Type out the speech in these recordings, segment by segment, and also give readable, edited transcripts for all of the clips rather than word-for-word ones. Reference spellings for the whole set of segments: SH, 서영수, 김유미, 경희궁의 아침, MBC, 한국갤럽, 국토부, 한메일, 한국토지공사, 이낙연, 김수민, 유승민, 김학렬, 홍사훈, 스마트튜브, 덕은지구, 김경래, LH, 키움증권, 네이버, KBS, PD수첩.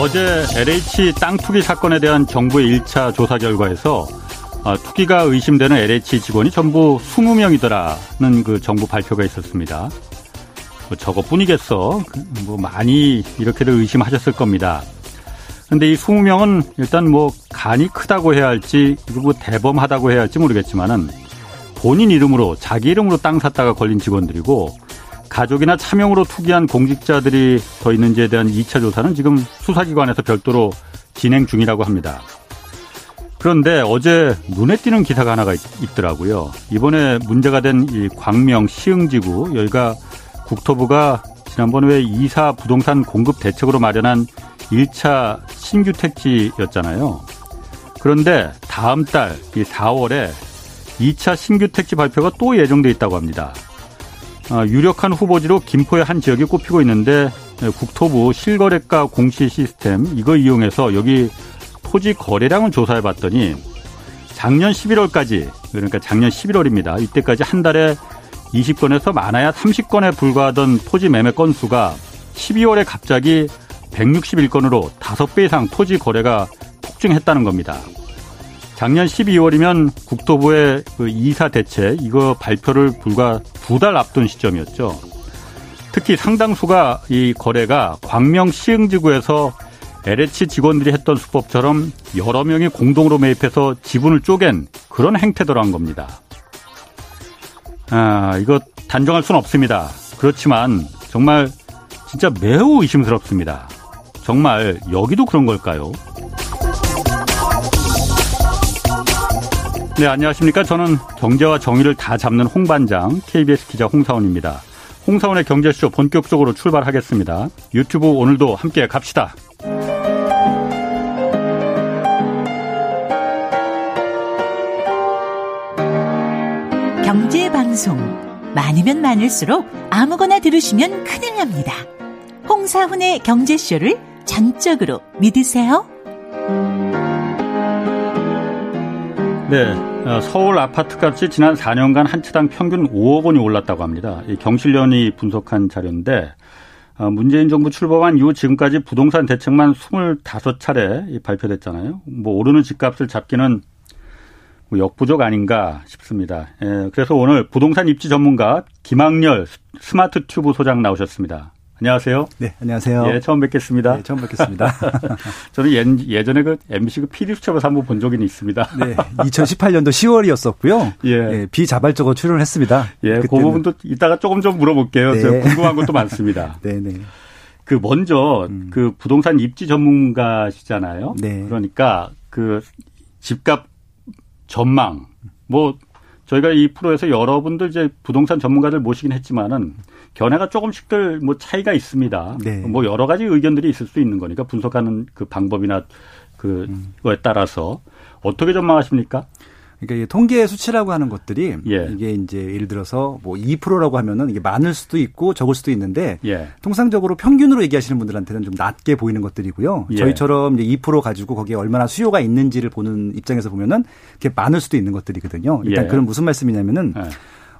어제 LH 땅 투기 사건에 대한 정부의 1차 조사 결과에서 투기가 의심되는 LH 직원이 전부 20명이더라는 그 정부 발표가 있었습니다. 뭐 저것뿐이겠어. 뭐 많이 이렇게들 의심하셨을 겁니다. 그런데 이 20명은 일단 뭐 간이 크다고 해야 할지 그리고 대범하다고 해야 할지 모르겠지만은 본인 이름으로 자기 이름으로 땅 샀다가 걸린 직원들이고 가족이나 차명으로 투기한 공직자들이 더 있는지에 대한 2차 조사는 지금 수사기관에서 별도로 진행 중이라고 합니다. 그런데 어제 눈에 띄는 기사가 하나가 있더라고요. 이번에 문제가 된 이 광명 시흥지구 여기가 국토부가 지난번 왜 2사 부동산 공급 대책으로 마련한 1차 신규 택지였잖아요. 그런데 다음 달 4월에 2차 신규 택지 발표가 또 예정돼 있다고 합니다. 유력한 후보지로 김포의 한 지역이 꼽히고 있는데 국토부 실거래가 공시 시스템 이거 이용해서 여기 토지 거래량을 조사해봤더니 작년 11월까지 그러니까 작년 11월입니다. 이때까지 한 달에 20건에서 많아야 30건에 불과하던 토지 매매 건수가 12월에 갑자기 161건으로 5배 이상 토지 거래가 폭증했다는 겁니다. 작년 12월이면 국토부의 2사 대책 이거 발표를 불과 2달 앞둔 시점이었죠. 특히 상당수가 이 거래가 광명 시흥지구에서 LH 직원들이 했던 수법처럼 여러 명이 공동으로 매입해서 지분을 쪼갠 그런 행태더라 한 겁니다. 이거 단정할 수는 없습니다. 그렇지만 정말 진짜 매우 의심스럽습니다. 정말 여기도 그런 걸까요? 네, 안녕하십니까. 저는 경제와 정의를 다 잡는 홍반장, KBS 기자 홍사훈입니다. 홍사훈의 경제쇼 본격적으로 출발하겠습니다. 유튜브 오늘도 함께 갑시다. 경제방송. 많으면 많을수록 아무거나 들으시면 큰일 납니다. 홍사훈의 경제쇼를 전적으로 믿으세요. 네, 서울 아파트값이 지난 4년간 한 채당 평균 5억 원이 올랐다고 합니다. 경실련이 분석한 자료인데 문재인 정부 출범한 이후 지금까지 부동산 대책만 25차례 발표됐잖아요. 뭐 오르는 집값을 잡기는 역부족 아닌가 싶습니다. 그래서 오늘 부동산 입지 전문가 김학렬 스마트튜브 소장 나오셨습니다. 안녕하세요. 네, 안녕하세요. 예, 처음 뵙겠습니다. 네, 처음 뵙겠습니다. 저는 예전에 그 MBC 그 PD수첩에서 한번 본 적이 있습니다. 네, 2018년도 10월이었었고요. 예, 예, 비자발적으로 출연을 했습니다. 예, 그때는. 그 부분도 이따가 조금 좀 물어볼게요. 네. 제가 궁금한 것도 많습니다. 네, 네. 그 먼저 그 부동산 입지 전문가시잖아요. 네. 그러니까 그 집값 전망 뭐. 저희가 이 프로에서 여러분들 이제 부동산 전문가들 모시긴 했지만은 견해가 조금씩들 뭐 차이가 있습니다. 네. 뭐 여러 가지 의견들이 있을 수 있는 거니까 분석하는 그 방법이나 그거에 따라서 어떻게 전망하십니까? 그러니까 통계 수치라고 하는 것들이 예. 이게 이제 예를 들어서 뭐 2%라고 하면은 이게 많을 수도 있고 적을 수도 있는데 예. 통상적으로 평균으로 얘기하시는 분들한테는 좀 낮게 보이는 것들이고요. 예. 저희처럼 이제 2% 가지고 거기에 얼마나 수요가 있는지를 보는 입장에서 보면은 그게 많을 수도 있는 것들이거든요. 일단 예. 그럼 무슨 말씀이냐면은 예.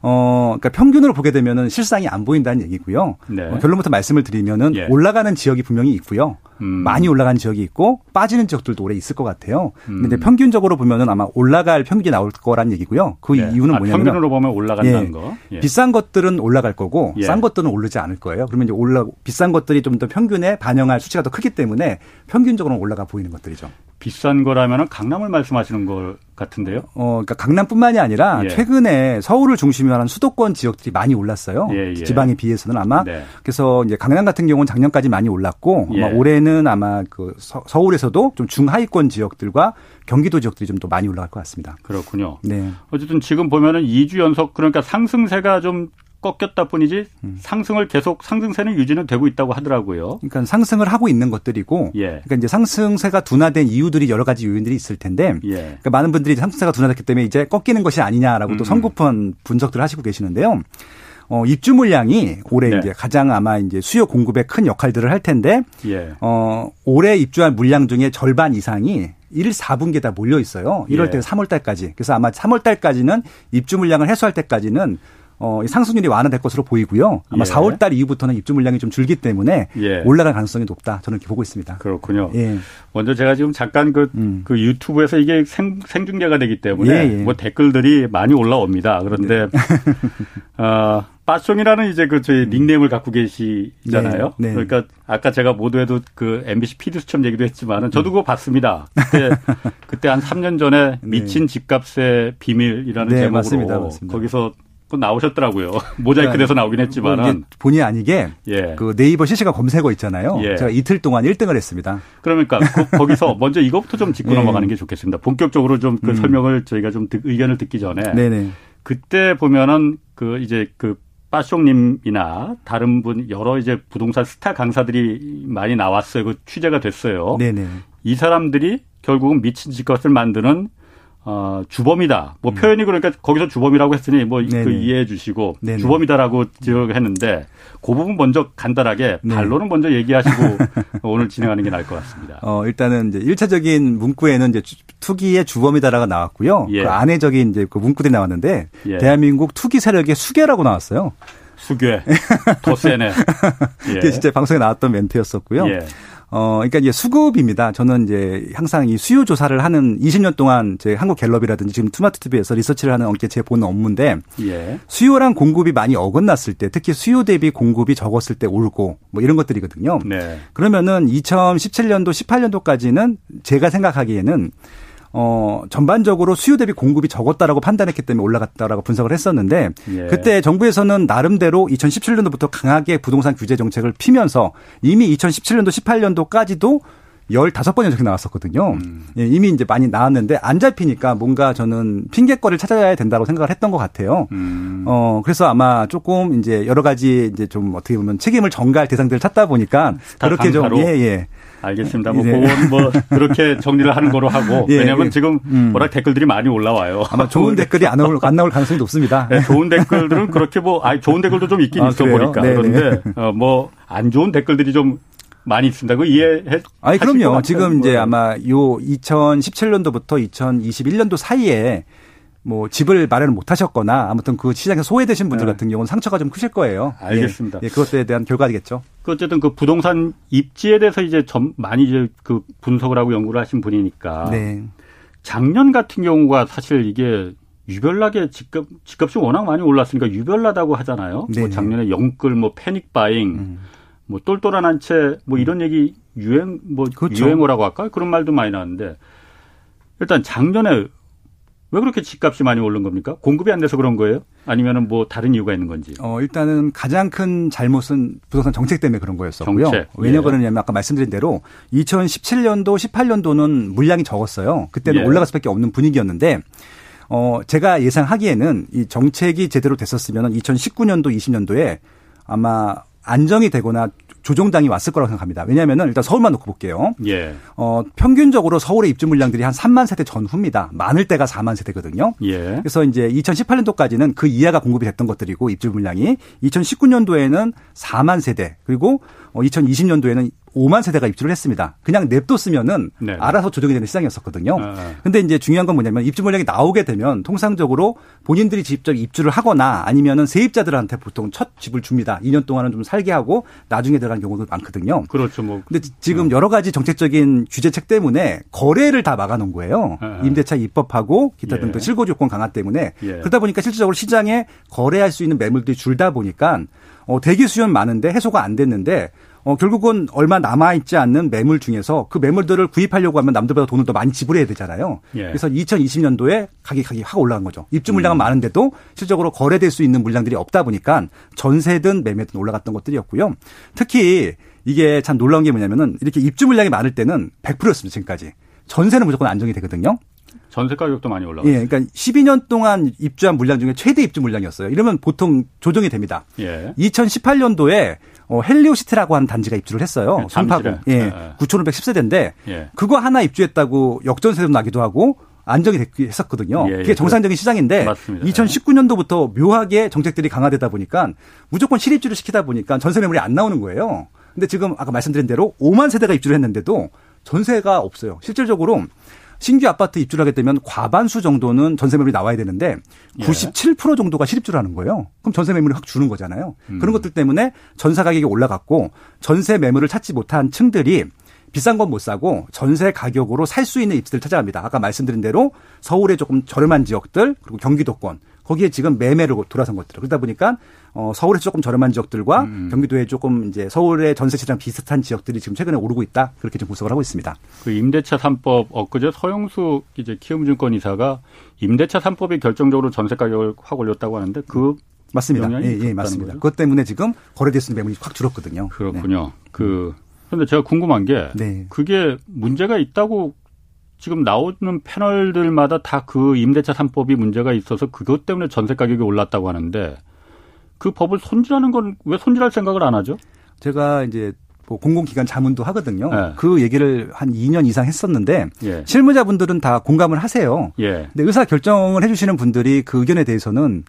그러니까 평균으로 보게 되면은 실상이 안 보인다는 얘기고요. 네. 결론부터 말씀을 드리면은 예. 올라가는 지역이 분명히 있고요. 많이 올라가는 지역이 있고 빠지는 지역들도 오래 있을 것 같아요. 근데 평균적으로 보면은 아마 올라갈 평균이 나올 거란 얘기고요. 그 네. 이유는 뭐냐면 평균으로 보면 올라간다는 예. 거. 예. 비싼 것들은 올라갈 거고 예. 싼 것들은 오르지 않을 거예요. 그러면 이제 비싼 것들이 좀 더 평균에 반영할 수치가 더 크기 때문에 평균적으로는 올라가 보이는 것들이죠. 비싼 거라면은 강남을 말씀하시는 걸 같은데요. 그러니까 강남뿐만이 아니라 예. 최근에 서울을 중심으로 하는 수도권 지역들이 많이 올랐어요. 예, 예. 지방에 비해서는 아마 네. 그래서 이제 강남 같은 경우는 작년까지 많이 올랐고 예. 아마 올해는 아마 그 서울에서도 좀 중하위권 지역들과 경기도 지역들이 좀 더 많이 올라갈 것 같습니다. 그렇군요. 네. 어쨌든 지금 보면은 2주 연속 그러니까 상승세가 좀 꺾였다 뿐이지 상승세는 유지는 되고 있다고 하더라고요. 그러니까 상승을 하고 있는 것들이고, 예. 그러니까 이제 상승세가 둔화된 이유들이 여러 가지 요인들이 있을 텐데, 예. 그러니까 많은 분들이 상승세가 둔화됐기 때문에 이제 꺾이는 것이 아니냐라고 또 성급한 분석들을 하시고 계시는데요. 입주 물량이 올해 네. 이제 가장 아마 이제 수요 공급에 큰 역할들을 할 텐데, 예. 올해 입주한 물량 중에 절반 이상이 1, 4분기에 다 몰려 있어요. 1월부터 예. 3월달까지. 그래서 아마 3월달까지는 입주 물량을 해소할 때까지는 상승률이 완화될 것으로 보이고요. 아마 4월 달 이후부터는 입주 물량이 좀 줄기 때문에 올라갈 가능성이 높다. 저는 이렇게 보고 있습니다. 그렇군요. 예. 먼저 제가 지금 잠깐 그 유튜브에서 이게 생중계가 되기 때문에 뭐 댓글들이 많이 올라옵니다. 그런데 빠숑이라는 이제 그 저희 닉네임을 갖고 계시잖아요. 네, 네. 그러니까 아까 제가 모두에도 그 MBC PD수첩 얘기도 했지만은 저도 그거 봤습니다. 그때 한 3년 전에 미친 집값의 비밀이라는 제목으로 맞습니다. 거기서 또 나오셨더라고요. 모자이크 돼서 나오긴 했지만. 본의 아니게 그 네이버 실시간 검색어 있잖아요. 제가 이틀 동안 1등을 했습니다. 그러니까 거기서 먼저 이것부터 좀 짚고 넘어가는 게 좋겠습니다. 본격적으로 좀 그 설명을 저희가 좀 의견을 듣기 전에. 네네. 그때 보면은 그 이제 그 빠숑님이나 다른 분 여러 이제 부동산 스타 강사들이 많이 나왔어요. 그 취재가 됐어요. 네네. 이 사람들이 결국은 미친 집값을 만드는 주범이다. 뭐 표현이 그러니까 거기서 주범이라고 했으니 뭐 그 이해해 주시고 네네. 주범이다라고 지적했는데 그 부분 먼저 간단하게 반론은 먼저 얘기하시고 오늘 진행하는 게 나을 것 같습니다. 일단은 이제 1차적인 문구에는 이제 투기의 주범이다라고 나왔고요. 그 안에적인 이제 그 문구들이 나왔는데 대한민국 투기 세력의 수괴라고 나왔어요. 수괴. 더 세네. 그게 진짜 방송에 나왔던 멘트였었고요. 그러니까 이제 수급입니다. 저는 이제 항상 이 수요 조사를 하는 20년 동안 제 한국갤럽이라든지 지금 스마트튜브에서 리서치를 하는 업계 제 본 업무인데 수요랑 공급이 많이 어긋났을 때 특히 수요 대비 공급이 적었을 때 오르고 뭐 이런 것들이거든요. 그러면은 2017년도 18년도까지는 제가 생각하기에는 전반적으로 수요 대비 공급이 적었다라고 판단했기 때문에 올라갔다라고 분석을 했었는데 그때 정부에서는 나름대로 2017년도부터 강하게 부동산 규제 정책을 피면서 이미 2017년도 18년도까지도 15번 연속 나왔었거든요. 이미 이제 많이 나왔는데 안 잡히니까 뭔가 저는 핑계거리를 찾아야 된다고 생각을 했던 것 같아요. 그래서 아마 조금 이제 여러 가지 이제 좀 어떻게 보면 책임을 전가할 대상들을 찾다 보니까 그렇게 좀 알겠습니다. 그건 그렇게 정리를 하는 거로 하고 왜냐하면 지금 워낙 댓글들이 많이 올라와요. 아마 좋은 댓글이 안 나올 가능성이 높습니다. 좋은 댓글들은 그렇게 좋은 댓글도 좀 있긴 있어 보니까 그런데 안 좋은 댓글들이 좀 많이 있습니다. 그거 이해해. 그럼요. 지금 이제 아마 2017년도부터 2021년도 사이에 뭐 집을 마련을 못 하셨거나 아무튼 그 시장에서 소외되신 분들 같은 경우는 상처가 좀 크실 거예요. 알겠습니다. 그것에 대한 결과겠죠. 어쨌든 그 부동산 입지에 대해서 이제 많이 이제 그 분석을 하고 연구를 하신 분이니까 작년 같은 경우가 사실 이게 유별나게 집값이 워낙 많이 올랐으니까 유별나다고 하잖아요. 뭐 작년에 영끌, 뭐 패닉 바잉. 뭐 똘똘한 한 채 뭐 이런 얘기 그렇죠. 유행어라고 할까? 그런 말도 많이 나왔는데 일단 작년에 왜 그렇게 집값이 많이 오른 겁니까? 공급이 안 돼서 그런 거예요? 아니면은 뭐 다른 이유가 있는 건지? 일단은 가장 큰 잘못은 부동산 정책 때문에 그런 거였었고요. 정책. 왜냐 그러냐면 아까 말씀드린 대로 2017년도, 18년도는 물량이 적었어요. 그때는 올라갈 수밖에 없는 분위기였는데 제가 예상하기에는 이 정책이 제대로 됐었으면 2019년도, 20년도에 아마 안정이 되거나 조정당이 왔을 거라고 생각합니다. 왜냐하면 일단 서울만 놓고 볼게요. 평균적으로 서울의 입주 물량들이 한 3만 세대 전후입니다. 많을 때가 4만 세대거든요. 그래서 이제 2018년도까지는 그 이하가 공급이 됐던 것들이고 입주 물량이 2019년도에는 4만 세대 그리고 2020년도에는 5만 세대가 입주를 했습니다. 그냥 냅뒀으면은 알아서 조정이 되는 시장이었었거든요. 근데 이제 중요한 건 뭐냐면 입주 물량이 나오게 되면 통상적으로 본인들이 직접 입주를 하거나 아니면은 세입자들한테 보통 첫 집을 줍니다. 2년 동안은 좀 살게 하고 나중에 들어간 경우도 많거든요. 그렇죠. 근데 지금 여러 가지 정책적인 규제책 때문에 거래를 다 막아놓은 거예요. 임대차 입법하고 기타 등등 실거주 요건 강화 때문에 그러다 보니까 실질적으로 시장에 거래할 수 있는 매물들이 줄다 보니까 대기 수요는 많은데 해소가 안 됐는데. 결국은 얼마 남아있지 않는 매물 중에서 그 매물들을 구입하려고 하면 남들보다 돈을 더 많이 지불해야 되잖아요. 그래서 2020년도에 가격이 확 올라간 거죠. 입주 물량은 많은데도 실적으로 거래될 수 있는 물량들이 없다 보니까 전세든 매매든 올라갔던 것들이었고요. 특히 이게 참 놀라운 게 뭐냐면은 이렇게 입주 물량이 많을 때는 100%였습니다. 지금까지. 전세는 무조건 안정이 되거든요. 전세 가격도 많이 올라갔어요. 그러니까 12년 동안 입주한 물량 중에 최대 입주 물량이었어요. 이러면 보통 조정이 됩니다. 2018년도에 헬리오시티라고 하는 단지가 입주를 했어요. 송파구 9,510세대인데 그거 하나 입주했다고 역전세도 나기도 하고 안정이 됐었거든요. 그게 정상적인 시장인데 맞습니다. 2019년도부터 묘하게 정책들이 강화되다 보니까 무조건 실입주를 시키다 보니까 전세 매물이 안 나오는 거예요. 근데 지금 아까 말씀드린 대로 5만 세대가 입주를 했는데도 전세가 없어요. 실질적으로 신규 아파트 입주를 하게 되면 과반수 정도는 전세 매물이 나와야 되는데 97% 정도가 실입주를 하는 거예요. 그럼 전세 매물을 확 주는 거잖아요. 그런 것들 때문에 전세 가격이 올라갔고 전세 매물을 찾지 못한 층들이 비싼 건 못 사고 전세 가격으로 살 수 있는 입지를 찾아야 합니다. 아까 말씀드린 대로 서울의 조금 저렴한 지역들 그리고 경기도권 거기에 지금 매매로 돌아선 것들. 그러다 보니까 서울에서 조금 저렴한 지역들과 경기도에 조금 이제 서울의 전세 시장 비슷한 지역들이 지금 최근에 오르고 있다. 그렇게 좀 분석을 하고 있습니다. 그 임대차 3법 엊그제 서영수 이제 키움증권 이사가 임대차 3법이 결정적으로 전세 가격을 확 올렸다고 하는데 그 맞습니다. 예, 맞습니다. 거죠? 그것 때문에 지금 거래될 수 있는 매물이 확 줄었거든요. 그렇군요. 네. 그런데 제가 궁금한 게 네. 그게 문제가 있다고 지금 나오는 패널들마다 다 그 임대차 3법이 문제가 있어서 그것 때문에 전세 가격이 올랐다고 하는데 그 법을 손질하는 건 왜 손질할 생각을 안 하죠? 제가 이제 공공기관 자문도 하거든요. 네. 그 얘기를 한 2년 이상 했었는데 예. 실무자분들은 다 공감을 하세요. 예. 근데 의사 결정을 해 주시는 분들이 그 의견에 대해서는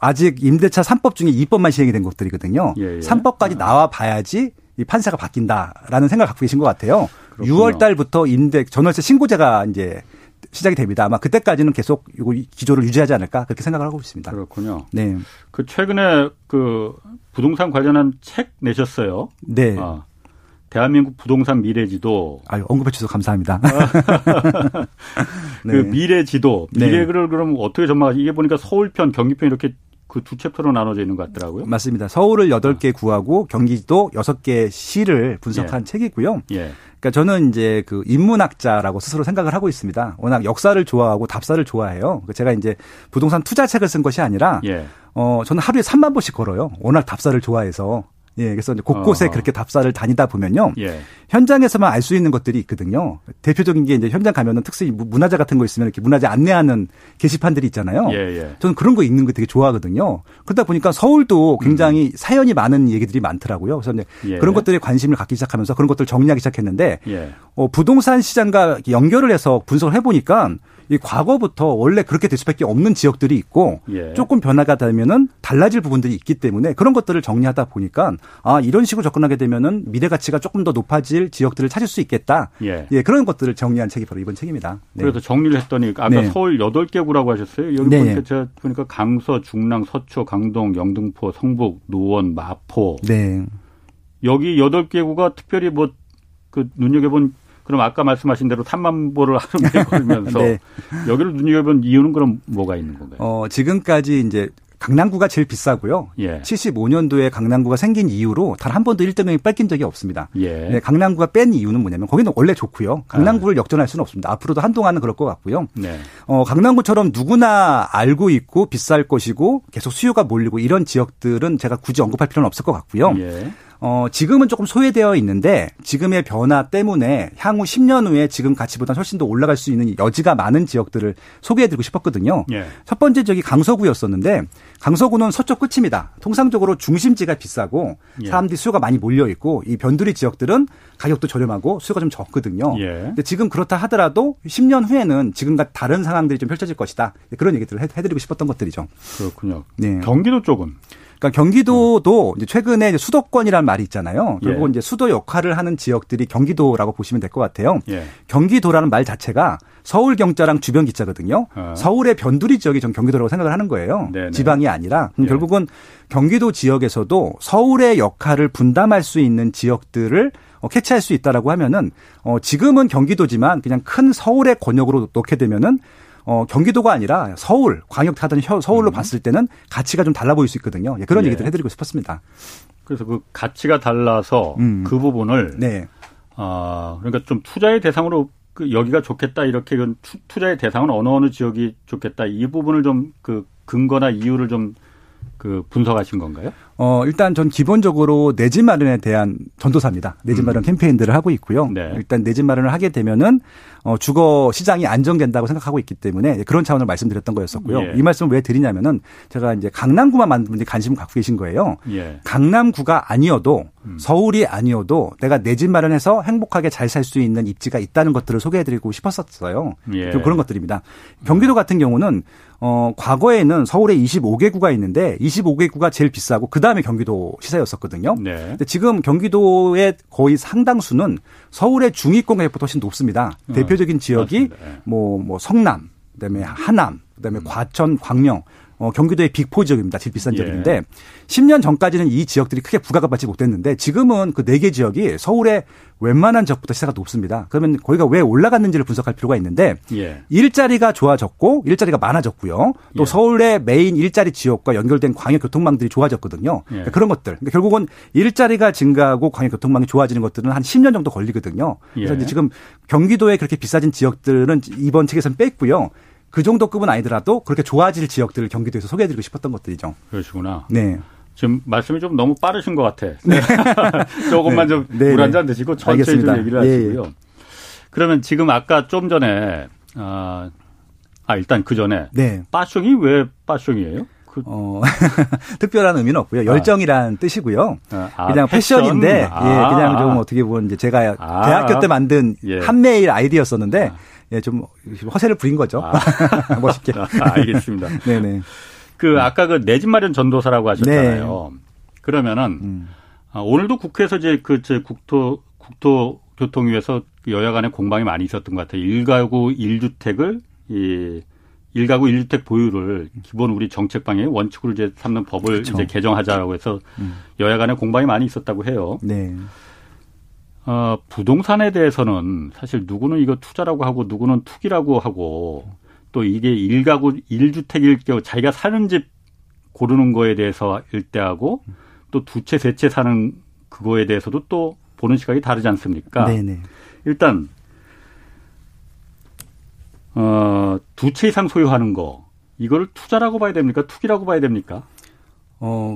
아직 임대차 3법 중에 2법만 시행이 된 것들이거든요. 예, 예. 3법까지 나와 봐야지 이 판사가 바뀐다라는 생각을 갖고 계신 것 같아요. 그렇군요. 6월 달부터 전월세 신고제가 이제 시작이 됩니다. 아마 그때까지는 계속 이거 기조를 유지하지 않을까 그렇게 생각을 하고 있습니다. 그렇군요. 네. 그 최근에 그 부동산 관련한 책 내셨어요. 네. 아, 대한민국 부동산 미래지도. 아유, 언급해 주셔서 감사합니다. 네. 그 미래지도 미래를 그럼 어떻게 전망하지? 이게 보니까 서울편, 경기편 이렇게. 그 두 챕터로 나눠져 있는 것 같더라고요. 맞습니다. 서울을 8개 구하고 경기도 6개 시를 분석한 예. 책이고요. 예. 그러니까 저는 이제 그 인문학자라고 스스로 생각을 하고 있습니다. 워낙 역사를 좋아하고 답사를 좋아해요. 제가 이제 부동산 투자 책을 쓴 것이 아니라 예. 저는 하루에 3만 보씩 걸어요. 워낙 답사를 좋아해서. 예, 그래서 이제 곳곳에 그렇게 답사를 다니다 보면요. 예. 현장에서만 알 수 있는 것들이 있거든요. 대표적인 게 이제 현장 가면은 특히 문화재 같은 거 있으면 이렇게 문화재 안내하는 게시판들이 있잖아요. 예, 예. 저는 그런 거 읽는 거 되게 좋아하거든요. 그러다 보니까 서울도 굉장히 사연이 많은 얘기들이 많더라고요. 그래서 이제 예. 그런 것들에 관심을 갖기 시작하면서 그런 것들을 정리하기 시작했는데 예. 부동산 시장과 연결을 해서 분석을 해보니까 이 과거부터 원래 그렇게 될 수밖에 없는 지역들이 있고 예. 조금 변화가 되면은 달라질 부분들이 있기 때문에 그런 것들을 정리하다 보니까 아 이런 식으로 접근하게 되면은 미래 가치가 조금 더 높아질 지역들을 찾을 수 있겠다. 예, 예 그런 것들을 정리한 책이 바로 이번 책입니다. 네. 그래서 정리를 했더니 아까 네. 서울 8개 구라고 하셨어요. 여기 네. 보니까 제가 보니까 강서, 중랑, 서초, 강동, 영등포, 성북, 노원, 마포. 네. 여기 8개 구가 특별히 뭐 그 눈여겨본. 그럼 아까 말씀하신 대로 3만 보를 하루에 걸면서 네. 여기를 눈여겨본 이유는 그럼 뭐가 있는 건가요? 지금까지 이제 강남구가 제일 비싸고요. 예. 75년도에 강남구가 생긴 이후로 단 한 번도 1등을 뺏긴 적이 없습니다. 예. 네, 강남구가 뺀 이유는 뭐냐면 거기는 원래 좋고요. 강남구를 역전할 수는 없습니다. 앞으로도 한동안은 그럴 것 같고요. 네. 강남구처럼 누구나 알고 있고 비쌀 것이고 계속 수요가 몰리고 이런 지역들은 제가 굳이 언급할 필요는 없을 것 같고요. 예. 지금은 조금 소외되어 있는데 지금의 변화 때문에 향후 10년 후에 지금 가치보다 훨씬 더 올라갈 수 있는 여지가 많은 지역들을 소개해드리고 싶었거든요. 예. 첫 번째 지역이 강서구였었는데 강서구는 서쪽 끝입니다. 통상적으로 중심지가 비싸고 예. 사람들이 수요가 많이 몰려있고 이 변두리 지역들은 가격도 저렴하고 수요가 좀 적거든요. 예. 근데 지금 그렇다 하더라도 10년 후에는 지금과 다른 상황들이 좀 펼쳐질 것이다. 그런 얘기들을 해드리고 싶었던 것들이죠. 그렇군요. 네. 경기도 쪽은? 그러니까 경기도도 이제 최근에 이제 수도권이라는 말이 있잖아요. 결국 예. 이제 수도 역할을 하는 지역들이 경기도라고 보시면 될 것 같아요. 예. 경기도라는 말 자체가 서울 경자랑 주변 기자거든요. 서울의 변두리 지역이 전 경기도라고 생각을 하는 거예요. 네네. 지방이 아니라 예. 결국은 경기도 지역에서도 서울의 역할을 분담할 수 있는 지역들을 캐치할 수 있다라고 하면은 지금은 경기도지만 그냥 큰 서울의 권역으로 놓게 되면은. 경기도가 아니라 서울, 광역하던 서울로 봤을 때는 가치가 좀 달라 보일 수 있거든요. 예, 그런 예. 얘기들을 해드리고 싶었습니다. 그래서 그 가치가 달라서 그 부분을 네. 그러니까 좀 투자의 대상으로 그 여기가 좋겠다 이렇게 투자의 대상은 어느 지역이 좋겠다 이 부분을 좀 그 근거나 이유를 좀 그 분석하신 건가요? 일단 전 기본적으로 내 집 마련에 대한 전도사입니다. 내 집 마련 캠페인들을 하고 있고요. 네. 일단 내 집 마련을 하게 되면은 주거 시장이 안정된다고 생각하고 있기 때문에 그런 차원을 말씀드렸던 거였었고요. 예. 이 말씀을 왜 드리냐면은 제가 이제 강남구만 많은 분들이 관심을 갖고 계신 거예요. 예. 강남구가 아니어도 서울이 아니어도 내가 내 집 마련해서 행복하게 잘 살 수 있는 입지가 있다는 것들을 소개해드리고 싶었었어요. 예. 좀 그런 것들입니다. 경기도 같은 경우는 과거에는 서울에 25개 구가 있는데 25 25개 구가 제일 비싸고 그다음에 경기도 시세였었거든요. 네. 근데 지금 경기도의 거의 상당수는 서울의 중위권 가격보다 훨씬 높습니다. 대표적인 지역이 뭐 성남, 그다음에 하남, 그다음에 과천, 광명, 경기도의 빅4 지역입니다. 제일 비싼 지역인데 10년 전까지는 이 지역들이 크게 부각을 받지 못했는데 지금은 그 4개 지역이 서울의 웬만한 지역보다 시세가 높습니다. 그러면 거기가 왜 올라갔는지를 분석할 필요가 있는데 일자리가 좋아졌고 일자리가 많아졌고요. 또 서울의 메인 일자리 지역과 연결된 광역교통망들이 좋아졌거든요. 그러니까 그런 것들. 그러니까 결국은 일자리가 증가하고 광역교통망이 좋아지는 것들은 한 10년 정도 걸리거든요. 그래서 이제 지금 경기도에 그렇게 비싸진 지역들은 이번 책에서는 뺐고요. 그 정도 급은 아니더라도 그렇게 좋아질 지역들을 경기도에서 소개해드리고 싶었던 것들이죠. 그러시구나. 네. 지금 말씀이 좀 너무 빠르신 것 같아. 네. 조금만 좀 물 한 잔 드시고 천천히 좀 얘기를 하시고요. 그러면 지금 아까 좀 전에 일단 그 전에 빠숑이 왜 빠숑이에요? 특별한 의미는 없고요. 열정이란 뜻이고요. 그냥 패션인데 그냥 좀 어떻게 보면 이제 제가 대학교 때 만든 한메일 아이디였었는데 좀 허세를 부린 거죠. 멋있게. 알겠습니다. 네네. 아까 그 내 집 마련 전도사라고 하셨잖아요. 네. 그러면은 오늘도 국회에서 이제 국토교통위에서 여야 간에 공방이 많이 있었던 것 같아요. 1가구 1주택 보유를 기본 우리 정책 방향의 원칙으로 이제 삼는 법을 이제 개정하자라고 해서 여야 간에 공방이 많이 있었다고 해요. 네. 부동산에 대해서는 사실 누구는 이거 투자라고 하고 누구는 투기라고 하고 또 이게 1가구 1주택일 경우 자기가 사는 집 고르는 거에 대해서 일대하고 또 두 채, 세 채 사는 그거에 대해서도 또 보는 시각이 다르지 않습니까? 네네. 일단 두 채 이상 소유하는 거 이거를 투자라고 봐야 됩니까? 투기라고 봐야 됩니까?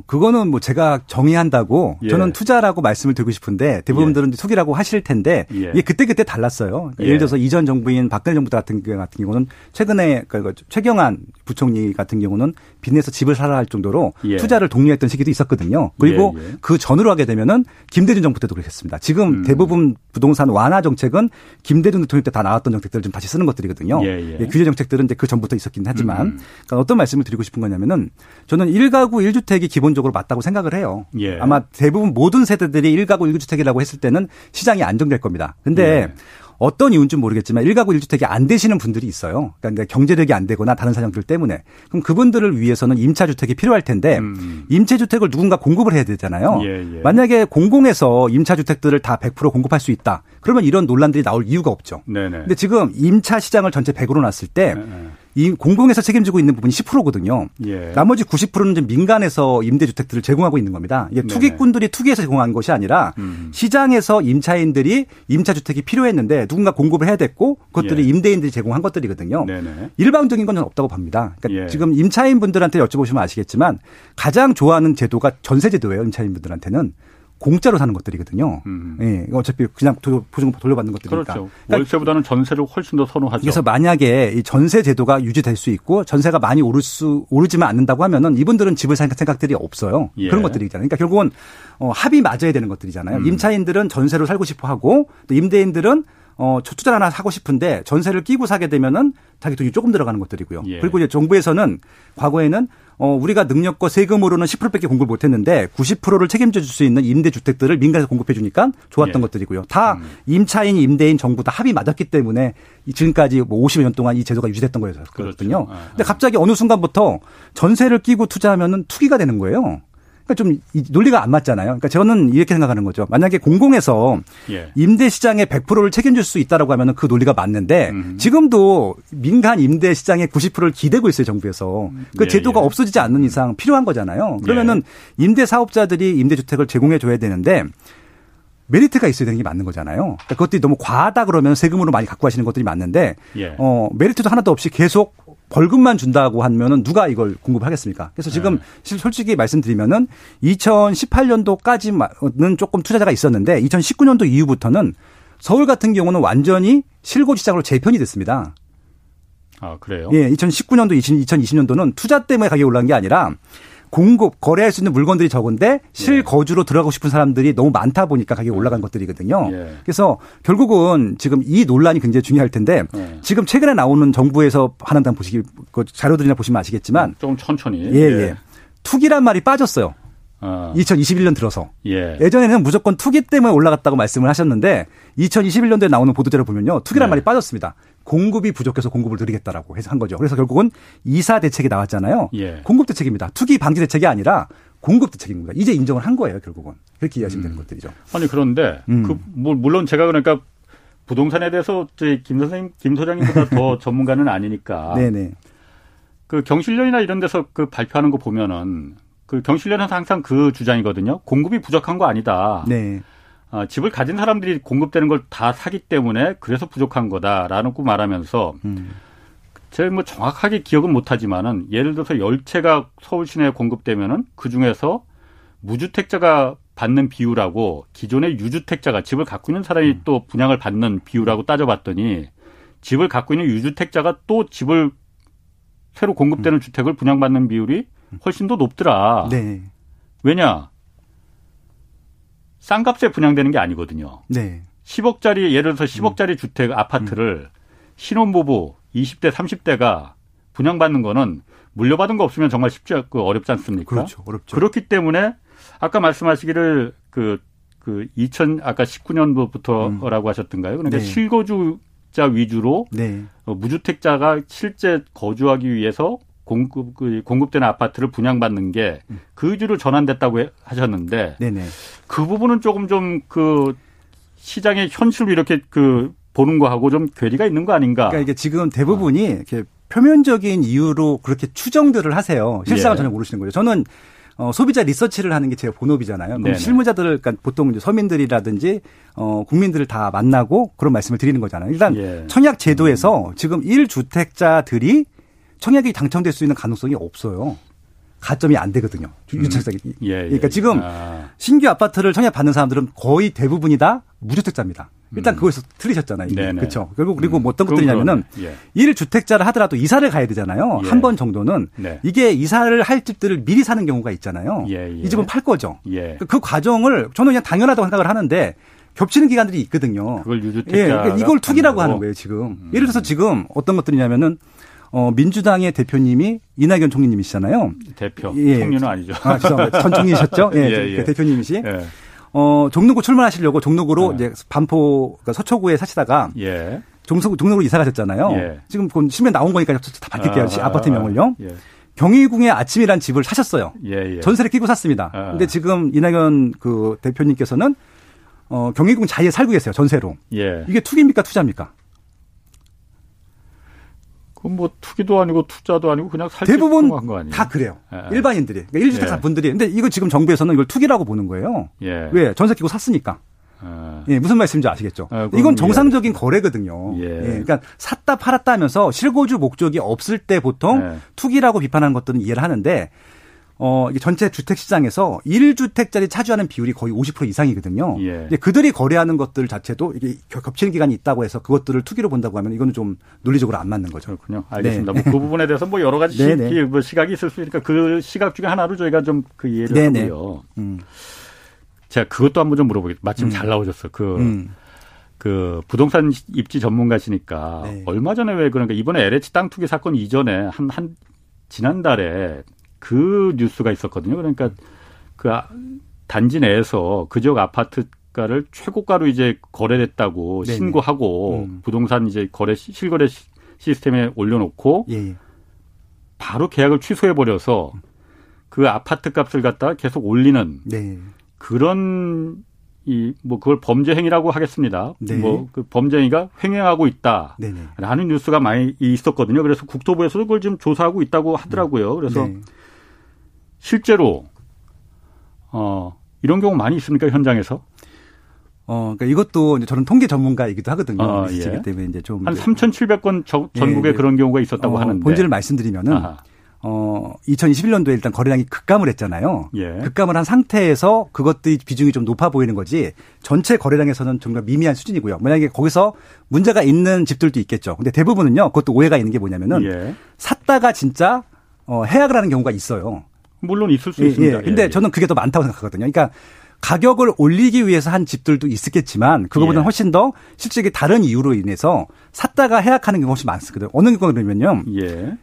그거는 뭐 제가 정의한다고 저는 투자라고 말씀을 드리고 싶은데 대부분들은 투기라고 하실 텐데 이게 그때그때 달랐어요. 예를 들어서 이전 정부인 박근혜 정부 같은 경우는 최근에 그러니까 최경환 부총리 같은 경우는 빚내서 집을 사라 할 정도로 투자를 독려했던 시기도 있었거든요. 그리고 그 전으로 하게 되면은 김대중 정부 때도 그랬습니다. 지금 대부분 부동산 완화 정책은 김대중 대통령 때 다 나왔던 정책들을 좀 다시 쓰는 것들이거든요. 규제 정책들은 이제 그 전부터 있었긴 하지만 그러니까 어떤 말씀을 드리고 싶은 거냐면은 저는 1가구 1주택 기본적으로 맞다고 생각을 해요. 아마 대부분 모든 세대들이 1가구 1주택이라고 했을 때는 시장이 안정될 겁니다. 그런데 어떤 이유인지 모르겠지만 1가구 1주택이 안 되시는 분들이 있어요. 그러니까 경제력이 안 되거나 다른 사정들 때문에. 그럼 그분들을 위해서는 임차주택이 필요할 텐데 임차주택을 누군가 공급을 해야 되잖아요. 만약에 공공에서 임차주택들을 다 100% 공급할 수 있다. 그러면 이런 논란들이 나올 이유가 없죠. 그런데 지금 임차 시장을 전체 100으로 놨을 때 이 공공에서 책임지고 있는 부분이 10%거든요. 나머지 90%는 이제 민간에서 임대주택들을 제공하고 있는 겁니다. 이게 투기꾼들이 투기해서 제공한 것이 아니라 시장에서 임차인들이 임차주택이 필요했는데 누군가 공급을 해야 됐고 그것들이 임대인들이 제공한 것들이거든요. 일방적인 건 없다고 봅니다. 그러니까 지금 임차인분들한테 여쭤보시면 아시겠지만 가장 좋아하는 제도가 전세제도예요. 임차인분들한테는. 공짜로 사는 것들이거든요. 예, 어차피 그냥 보증금 돌려받는 것들이니까. 그렇죠. 월세보다는 전세를 훨씬 더 선호하죠. 그래서 만약에 이 전세 제도가 유지될 수 있고 전세가 많이 오르지만 않는다고 하면은 이분들은 집을 살 생각들이 없어요. 그런 것들이잖아요. 그러니까 결국은 합이 맞아야 되는 것들이잖아요. 임차인들은 전세로 살고 싶어 하고 또 임대인들은 투자를 하나 하고 싶은데 전세를 끼고 사게 되면은 자기 돈이 조금 들어가는 것들이고요. 그리고 이제 정부에서는 과거에는 우리가 능력과 세금으로는 10%밖에 공급을 못했는데 90%를 책임져 줄 수 있는 임대주택들을 민간에서 공급해 주니까 좋았던 것들이고요. 다 임차인, 임대인, 정부 다 합이 맞았기 때문에 지금까지 뭐 50여 년 동안 이 제도가 유지됐던 거였거든요. 그렇죠. 근데 갑자기 어느 순간부터 전세를 끼고 투자하면은 투기가 되는 거예요. 그러니까 좀 논리가 안 맞잖아요. 그러니까 저는 이렇게 생각하는 거죠. 만약에 공공에서 임대 시장의 100%를 책임질 수 있다라고 하면은 그 논리가 맞는데 지금도 민간 임대 시장의 90%를 기대고 있어요, 정부에서. 그 제도가 없어지지 않는 이상 필요한 거잖아요. 그러면은 임대 사업자들이 임대 주택을 제공해 줘야 되는데 메리트가 있어야 되는 게 맞는 거잖아요. 그러니까 그것들이 너무 과하다 그러면 세금으로 많이 갖고 하시는 것들이 맞는데 메리트도 하나도 없이 계속 벌금만 준다고 하면은 누가 이걸 공급하겠습니까? 그래서 지금 솔직히 말씀드리면은 2018년도까지는 조금 투자자가 있었는데 2019년도 이후부터는 서울 같은 경우는 완전히 실거주 시장으로 재편이 됐습니다. 아, 그래요? 예, 2019년도, 2020년도는 투자 때문에 가격이 올라간 게 아니라 공급, 거래할 수 있는 물건들이 적은데 실거주로 들어가고 싶은 사람들이 너무 많다 보니까 가격이 올라간 것들이거든요. 그래서 결국은 지금 이 논란이 굉장히 중요할 텐데 지금 최근에 나오는 정부에서 하는 당 보시기, 그 자료들이나 보시면 아시겠지만 조금 천천히. 투기란 말이 빠졌어요. 2021년 들어서. 예. 예전에는 무조건 투기 때문에 올라갔다고 말씀을 하셨는데 2021년도에 나오는 보도자료 보면요. 투기란 말이 빠졌습니다. 공급이 부족해서 공급을 늘리겠다라고 해서 한 거죠. 그래서 결국은 2사 대책이 나왔잖아요. 예. 공급 대책입니다. 투기 방지 대책이 아니라 공급 대책입니다. 이제 인정을 한 거예요. 결국은. 그렇게 이해하시면 되는 것들이죠. 아니 그런데 그 물론 제가 그러니까 부동산에 대해서 김 선생님, 김 소장님보다 더 전문가는 아니니까. 네네. 그 경실련이나 이런 데서 그 발표하는 거 보면은 그 경실련은 항상 그 주장이거든요. 공급이 부족한 거 아니다. 네. 아, 집을 가진 사람들이 공급되는 걸 다 사기 때문에 그래서 부족한 거다라고 말하면서 제가 뭐 정확하게 기억은 못하지만은 예를 들어서 10채가 서울 시내에 공급되면은 그 중에서 무주택자가 받는 비율하고 기존의 유주택자가 집을 갖고 있는 사람이 또 분양을 받는 비율하고 따져봤더니 집을 갖고 있는 유주택자가 또 집을 새로 공급되는 주택을 분양받는 비율이 훨씬 더 높더라. 네. 왜냐? 싼 값에 분양되는 게 아니거든요. 네. 10억짜리 예를 들어서 10억짜리 주택 아파트를 신혼부부 20대 30대가 분양받는 거는 물려받은 거 없으면 정말 쉽지 않고 어렵지 않습니까? 그렇죠. 어렵죠. 그렇기 때문에 아까 말씀하시기를 아까 19년도부터라고 하셨던가요? 그러니까 네. 실거주자 위주로 네. 무주택자가 실제 거주하기 위해서 공급되는 아파트를 분양받는 게 그 위주로 전환됐다고 하셨는데 네네. 그 부분은 조금 좀 그 시장의 현실로 이렇게 그 보는 거하고 좀 괴리가 있는 거 아닌가? 그러니까 이게 지금 대부분이 이렇게 표면적인 이유로 그렇게 추정들을 하세요. 실상은 전혀 모르시는 거죠. 저는 소비자 리서치를 하는 게 제 본업이잖아요. 그럼 실무자들을 그러니까 보통 이제 서민들이라든지 국민들을 다 만나고 그런 말씀을 드리는 거잖아요. 일단 청약 제도에서 지금 1주택자들이 청약이 당첨될 수 있는 가능성이 없어요. 가점이 안 되거든요. 유주택자기. 그러니까 지금 신규 아파트를 청약 받는 사람들은 거의 대부분이 다 무주택자입니다. 일단 그거에서 틀리셨잖아요. 그렇죠. 결국 그리고 뭐 어떤 것들이냐면은 1주택자를 하더라도 이사를 가야 되잖아요. 한 번 정도는. 네. 이게 이사를 할 집들을 미리 사는 경우가 있잖아요. 이 집은 팔 거죠. 그 과정을 저는 그냥 당연하다고 생각을 하는데 겹치는 기간들이 있거든요. 그걸 유주택자. 그러니까 이걸 투기라고 하는 거예요, 지금. 예를 들어서 지금 어떤 것들이냐면은 민주당의 대표님이 이낙연 총리님이시잖아요. 대표. 총리는 아니죠. 아, 죄송합니다. 전 총리셨죠? 대표님이시. 종로구 출마하시려고 종로구로 이제 반포, 그러니까 서초구에 사시다가 종로구로 이사 가셨잖아요. 지금 신문에 나온 거니까 다 밝힐게요. 아파트 명을요. 경희궁의 아침이란 집을 사셨어요. 전세를 끼고 샀습니다. 근데 지금 이낙연 그 대표님께서는 경희궁 자리에 살고 계세요. 전세로. 이게 투기입니까? 투자입니까? 그건 뭐 투기도 아니고 투자도 아니고 그냥 살기 대부분 한 거 아니에요? 다 그래요. 일반인들이. 그러니까 1주택자 분들이. 근데 이거 지금 정부에서는 이걸 투기라고 보는 거예요. 왜? 전세 끼고 샀으니까. 무슨 말씀인지 아시겠죠? 이건 정상적인 거래거든요. 그러니까 샀다 팔았다 하면서 실거주 목적이 없을 때 보통 투기라고 비판하는 것들은 이해를 하는데 이게 전체 주택시장에서 1주택자리 차지하는 비율이 거의 50% 이상이거든요. 근데 그들이 거래하는 것들 자체도 이게 겹치는 기간이 있다고 해서 그것들을 투기로 본다고 하면 이건 좀 논리적으로 안 맞는 거죠. 그렇군요. 알겠습니다. 네. 뭐 그 부분에 대해서 뭐 여러 가지 시각이 있을 수 있으니까 그 시각 중에 하나로 저희가 좀 그 이해를 하고요. 제가 그것도 한번 좀 물어보겠습니다. 마침 잘 나오셨어. 그 부동산 입지 전문가시니까 얼마 전에 왜 그러니까 이번에 LH 땅 투기 사건 이전에 한 지난달에 그 뉴스가 있었거든요. 그러니까 그 단지 내에서 그 지역 아파트가를 최고가로 이제 거래됐다고 신고하고 부동산 이제 실거래 시스템에 올려놓고 바로 계약을 취소해버려서 그 아파트 값을 갖다가 계속 올리는 그런 뭐 그걸 범죄 행위라고 하겠습니다. 뭐 그 범죄 행위가 횡행하고 있다라는 뉴스가 많이 있었거든요. 그래서 국토부에서도 그걸 지금 조사하고 있다고 하더라고요. 그래서 실제로 이런 경우 많이 있습니까 현장에서? 그러니까 이것도 이제 저는 통계 전문가이기도 하거든요. 이기 때문에 이제 좀 한 3,700건 전국에 그런 경우가 있었다고 하는데 본질을 말씀드리면은 2021년도에 일단 거래량이 급감을 했잖아요. 급감을 한 상태에서 그것들이 비중이 좀 높아 보이는 거지 전체 거래량에서는 정말 미미한 수준이고요. 만약에 거기서 문제가 있는 집들도 있겠죠. 근데 대부분은요. 그것도 오해가 있는 게 뭐냐면은 샀다가 진짜 해약을 하는 경우가 있어요. 물론 있을 수 있습니다. 근데 저는 그게 더 많다고 생각하거든요. 그러니까 가격을 올리기 위해서 한 집들도 있었겠지만 그거보다는 훨씬 더 실질적인 다른 이유로 인해서 샀다가 해약하는 경우가 훨씬 많습니다. 어느 경우가 그러면요.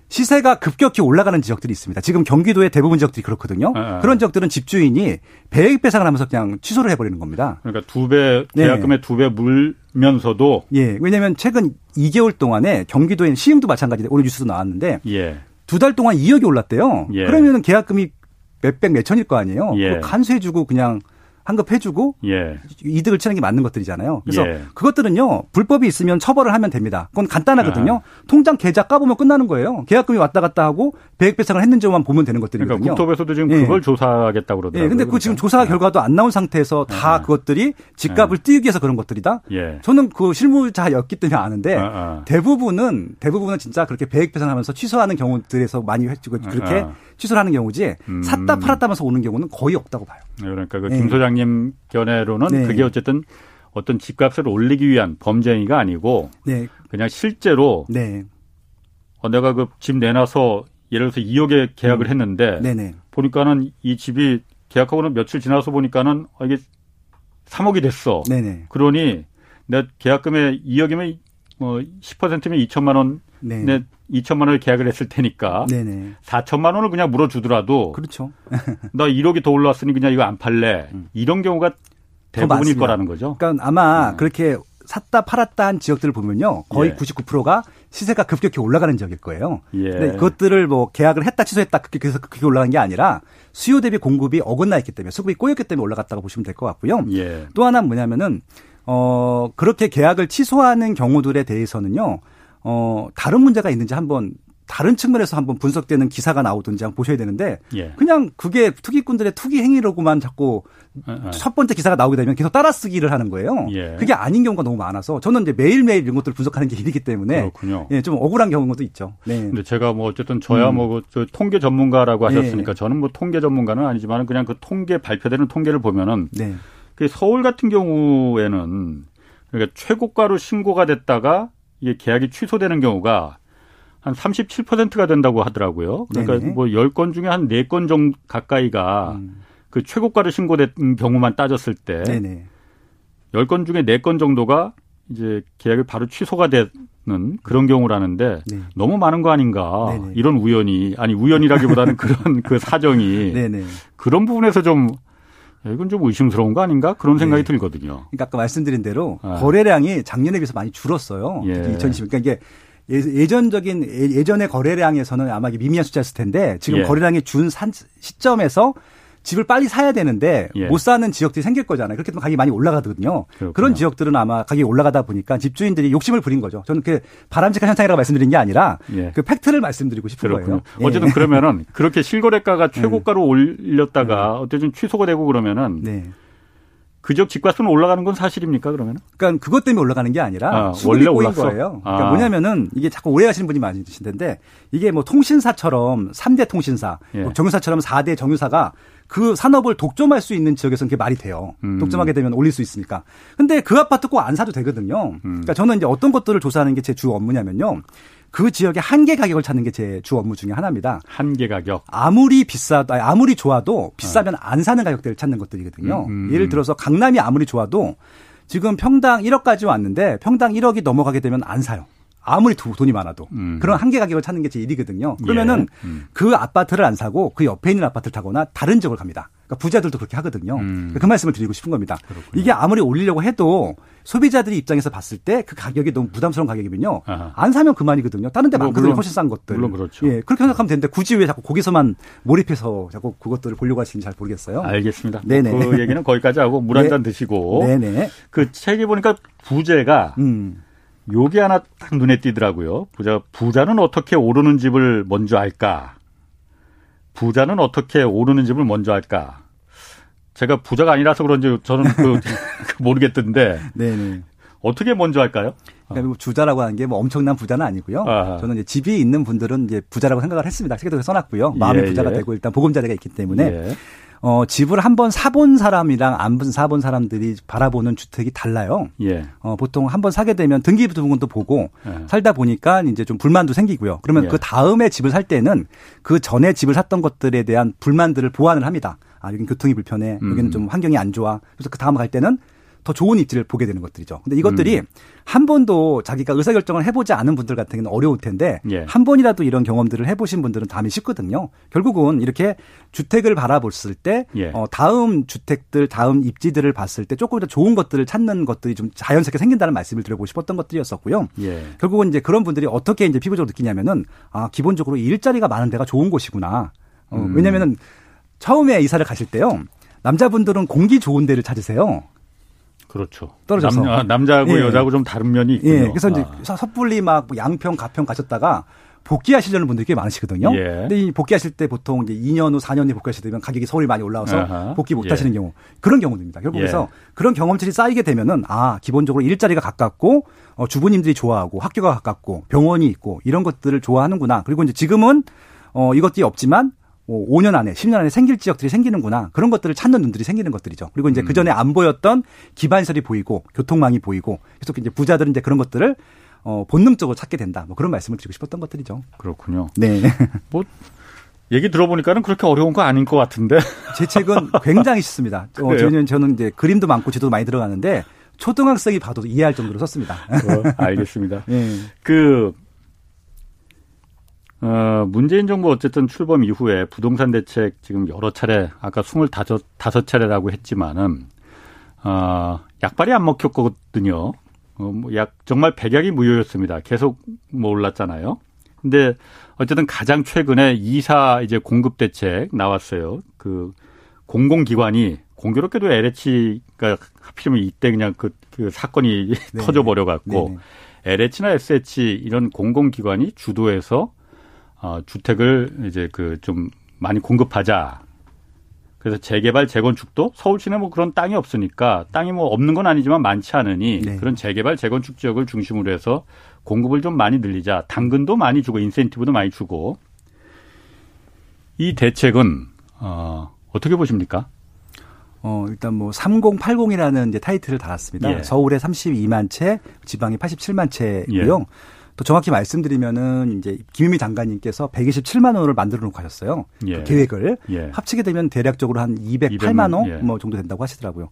시세가 급격히 올라가는 지역들이 있습니다. 지금 경기도의 대부분 지역들이 그렇거든요. 그런 지역들은 집주인이 배액 배상을 하면서 그냥 취소를 해버리는 겁니다. 그러니까 두 배, 계약금의 두 배 물면서도. 예. 왜냐하면 최근 2개월 동안에 경기도에는 시흥도 마찬가지인데 오늘 뉴스도 나왔는데 두 달 동안 2억이 올랐대요. 그러면 계약금이 몇백 몇천일 거 아니에요. 간수해주고 그냥 환급해주고 이득을 치는 게 맞는 것들이잖아요. 그래서 그것들은요. 불법이 있으면 처벌을 하면 됩니다. 그건 간단하거든요. 통장 계좌 까보면 끝나는 거예요. 계약금이 왔다 갔다 하고 배액배상을 했는지만 보면 되는 것들이거든요. 그러니까 국토부에서도 지금 그걸 조사하겠다고 그러더라고요. 그런데 그 지금 조사 결과도 안 나온 상태에서 다 그것들이 집값을 띄우기 위해서 그런 것들이다. 저는 그 실무자였기 때문에 아는데 대부분은 진짜 그렇게 배액배상하면서 취소하는 경우들에서 많이 그렇게 취소를 하는 경우지 샀다 팔았다면서 오는 경우는 거의 없다고 봐요. 그러니까 그 김 소장 님 견해로는 그게 어쨌든 어떤 집값을 올리기 위한 범죄행위가 아니고 그냥 실제로 내가 그 집 내놔서 예를 들어서 2억에 계약을 했는데 보니까는 이 집이 계약하고는 며칠 지나서 보니까는 이게 3억이 됐어. 그러니 내 계약금에 2억이면 10%면 2천만 원 내 2천만 원을 계약을 했을 테니까 4천만 원을 그냥 물어주더라도 그렇죠. 나 1억이 더 올라왔으니 그냥 이거 안 팔래. 이런 경우가 대부분일 거라는 거죠. 그러니까 아마 그렇게 샀다 팔았다 한 지역들을 보면요. 거의 99%가 시세가 급격히 올라가는 지역일 거예요. 근데 그것들을 뭐 계약을 했다 취소했다 급격히 올라간 게 아니라 수요 대비 공급이 어긋나 있기 때문에 수급이 꼬였기 때문에 올라갔다고 보시면 될 것 같고요. 또 하나는 뭐냐면은 그렇게 계약을 취소하는 경우들에 대해서는요. 다른 문제가 있는지 한번 다른 측면에서 한번 분석되는 기사가 나오든지 한번 보셔야 되는데 그냥 그게 투기꾼들의 투기 행위라고만 자꾸 첫 번째 기사가 나오게 되면 계속 따라쓰기를 하는 거예요. 그게 아닌 경우가 너무 많아서 저는 이제 매일매일 이런 것들을 분석하는 게 일이기 때문에 그렇군요. 좀 억울한 경우도 있죠. 근데 제가 뭐 어쨌든 저야 뭐 그 통계 전문가라고 하셨으니까 저는 뭐 통계 전문가는 아니지만 그냥 그 통계 발표되는 통계를 보면은 그 서울 같은 경우에는 그러니까 최고가로 신고가 됐다가 이게 계약이 취소되는 경우가 한 37%가 된다고 하더라고요. 그러니까 뭐 10건 중에 한 4건 정도 가까이가 그 최고가로 신고된 경우만 따졌을 때 10건 중에 4건 정도가 이제 계약이 바로 취소가 되는 그런 경우라는데 너무 많은 거 아닌가. 이런 우연이 아니 우연이라기보다는 그런 그 사정이 그런 부분에서 좀 이건 좀 의심스러운 거 아닌가? 그런 생각이 들거든요. 그러니까 아까 말씀드린 대로 거래량이 작년에 비해서 많이 줄었어요. 2020. 그러니까 이게 예전의 거래량에서는 아마 이게 미미한 숫자였을 텐데 지금 거래량이 준 시점에서 집을 빨리 사야 되는데 못 사는 지역들이 생길 거잖아요. 그렇게 되면 가격이 많이 올라가거든요. 그런 지역들은 아마 가격이 올라가다 보니까 집주인들이 욕심을 부린 거죠. 저는 그 바람직한 현상이라고 말씀드린 게 아니라 그 팩트를 말씀드리고 싶은 거예요. 어쨌든 그러면은 그렇게 실거래가가 최고가로 올렸다가 어쨌든 취소가 되고 그러면은 그 지역 집값은 올라가는 건 사실입니까 그러면? 그러니까 그것 때문에 올라가는 게 아니라 수급이 꼬인 거예요. 그러니까 뭐냐면은 이게 자꾸 오해하시는 분이 많이 계신 텐데 이게 뭐 통신사처럼 3대 통신사, 정유사처럼 4대 정유사가 그 산업을 독점할 수 있는 지역에서는 그게 말이 돼요. 독점하게 되면 올릴 수 있으니까. 근데 그 아파트 꼭 안 사도 되거든요. 그러니까 저는 이제 어떤 것들을 조사하는 게 제 주 업무냐면요. 그 지역의 한계 가격을 찾는 게 제 주 업무 중에 하나입니다. 한계 가격. 아무리 좋아도 비싸면 안 사는 가격대를 찾는 것들이거든요. 예를 들어서 강남이 아무리 좋아도 지금 평당 1억까지 왔는데 평당 1억이 넘어가게 되면 안 사요. 아무리 돈이 많아도 그런 한계 가격을 찾는 게 제 일이거든요. 그러면은 그 아파트를 안 사고 그 옆에 있는 아파트를 타거나 다른 지역을 갑니다. 그러니까 부자들도 그렇게 하거든요. 그 말씀을 드리고 싶은 겁니다. 그렇군요. 이게 아무리 올리려고 해도 소비자들이 입장에서 봤을 때 그 가격이 너무 부담스러운 가격이면요. 안 사면 그만이거든요. 다른 데 많거든요. 훨씬 싼 것들. 물론 그렇죠. 그렇게 생각하면 되는데 굳이 왜 자꾸 거기서만 몰입해서 자꾸 그것들을 보려고 하시는지 잘 모르겠어요. 알겠습니다. 네네. 그 얘기는 거기까지 하고 물 한 잔 드시고. 네네. 그 책에 보니까 부재가 요게 하나 딱 눈에 띄더라고요. 부자는 어떻게 오르는 집을 먼저 알까? 부자는 어떻게 오르는 집을 먼저 알까? 제가 부자가 아니라서 그런지 저는 모르겠던데. 네네. 어떻게 먼저 할까요? 그러니까 뭐 주자라고 하는 게 뭐 엄청난 부자는 아니고요. 저는 이제 집이 있는 분들은 이제 부자라고 생각을 했습니다. 책에도 써놨고요. 마음의 부자가 되고 일단 보금자리가 있기 때문에. 집을 한번 사본 사람이랑 안 사본 사람들이 바라보는 주택이 달라요. 보통 한번 사게 되면 등기 부분도 보고 살다 보니까 이제 좀 불만도 생기고요. 그러면 그 다음에 집을 살 때는 그 전에 집을 샀던 것들에 대한 불만들을 보완을 합니다. 아, 여긴 교통이 불편해. 여기는 좀 환경이 안 좋아. 그래서 그 다음 갈 때는 더 좋은 입지를 보게 되는 것들이죠. 근데 이것들이 한 번도 자기가 의사결정을 해보지 않은 분들 같은 경우는 어려울 텐데 예. 한 번이라도 이런 경험들을 해보신 분들은 감이 쉽거든요. 결국은 이렇게 주택을 바라봤을 때 예. 다음 주택들, 다음 입지들을 봤을 때 조금 더 좋은 것들을 찾는 것들이 좀 자연스럽게 생긴다는 말씀을 드려보고 싶었던 것들이었었고요. 예. 결국은 이제 그런 분들이 어떻게 이제 피부적으로 느끼냐면은 아, 기본적으로 일자리가 많은 데가 좋은 곳이구나. 왜냐면은 처음에 이사를 가실 때요. 남자분들은 공기 좋은 데를 찾으세요. 그렇죠. 떨어져서. 남자하고 예. 여자하고 좀 다른 면이 있군요. 예. 그래서 이제 섣불리 막 양평, 가평 가셨다가 복귀하시려는 분들이 꽤 많으시거든요. 예. 근데 이 복귀하실 때 보통 이제 2년 후, 4년 후 복귀하시게 되면 가격이 서울이 많이 올라와서 아하. 복귀 못 하시는 예. 경우. 그런 경우입니다. 결국 예. 그래서 그런 경험치를 쌓이게 되면은 아, 기본적으로 일자리가 가깝고 주부님들이 좋아하고 학교가 가깝고 병원이 있고 이런 것들을 좋아하는구나. 그리고 이제 지금은 이것들이 없지만 5년 안에, 10년 안에 생길 지역들이 생기는구나. 그런 것들을 찾는 눈들이 생기는 것들이죠. 그리고 이제 그전에 안 보였던 기반시설이 보이고, 교통망이 보이고, 계속 이제 부자들은 이제 그런 것들을, 본능적으로 찾게 된다. 뭐 그런 말씀을 드리고 싶었던 것들이죠. 그렇군요. 네. 뭐, 얘기 들어보니까는 그렇게 어려운 거 아닌 것 같은데. 제 책은 굉장히 쉽습니다. 저는 이제 그림도 많고 지도도 많이 들어가는데, 초등학생이 봐도 이해할 정도로 썼습니다. 알겠습니다. 네. 문재인 정부 어쨌든 출범 이후에 부동산 대책 지금 여러 차례 아까 25차례라고 했지만은 약발이 안 먹혔거든요. 정말 백약이 무효였습니다. 계속 뭐 올랐잖아요. 근데 어쨌든 가장 최근에 2사 이제 공급 대책 나왔어요. 그 공공기관이 공교롭게도 LH가 하필이면 이때 그냥 그 사건이 네네. 터져버려 갖고 LH나 SH 이런 공공기관이 주도해서 주택을 이제 그 좀 많이 공급하자. 그래서 재개발, 재건축도 서울시내 뭐 그런 땅이 없으니까 땅이 뭐 없는 건 아니지만 많지 않으니 네. 그런 재개발, 재건축 지역을 중심으로 해서 공급을 좀 많이 늘리자. 당근도 많이 주고 인센티브도 많이 주고. 이 대책은 어떻게 보십니까? 일단 뭐 3080이라는 이제 타이틀을 달았습니다. 예. 서울에 32만 채, 지방에 87만 채고요. 예. 또 정확히 말씀드리면은 이제 김유미 장관님께서 127만 원을 만들어 놓고 하셨어요. 예. 그 계획을 예. 합치게 되면 대략적으로 한 208만 원 예. 뭐 정도 된다고 하시더라고요.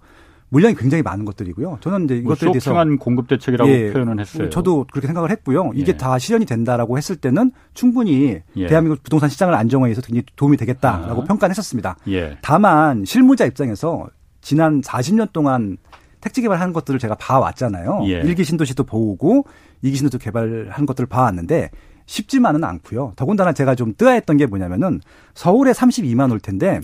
물량이 굉장히 많은 것들이고요. 저는 이제 이것들에 대해서 쇼킹한 공급 대책이라고 예, 표현을 했어요. 저도 그렇게 생각을 했고요. 이게 예. 다 실현이 된다라고 했을 때는 충분히 예. 대한민국 부동산 시장을 안정화에 해서 굉장히 도움이 되겠다라고 평가했었습니다. 예. 다만 실무자 입장에서 지난 40년 동안 택지 개발하는 것들을 제가 봐왔잖아요. 예. 1기 신도시도 보고 2기 신도시도 개발한 것들을 봐왔는데 쉽지만은 않고요. 더군다나 제가 좀 뜨아했던 게 뭐냐면은 서울에 32만 올 텐데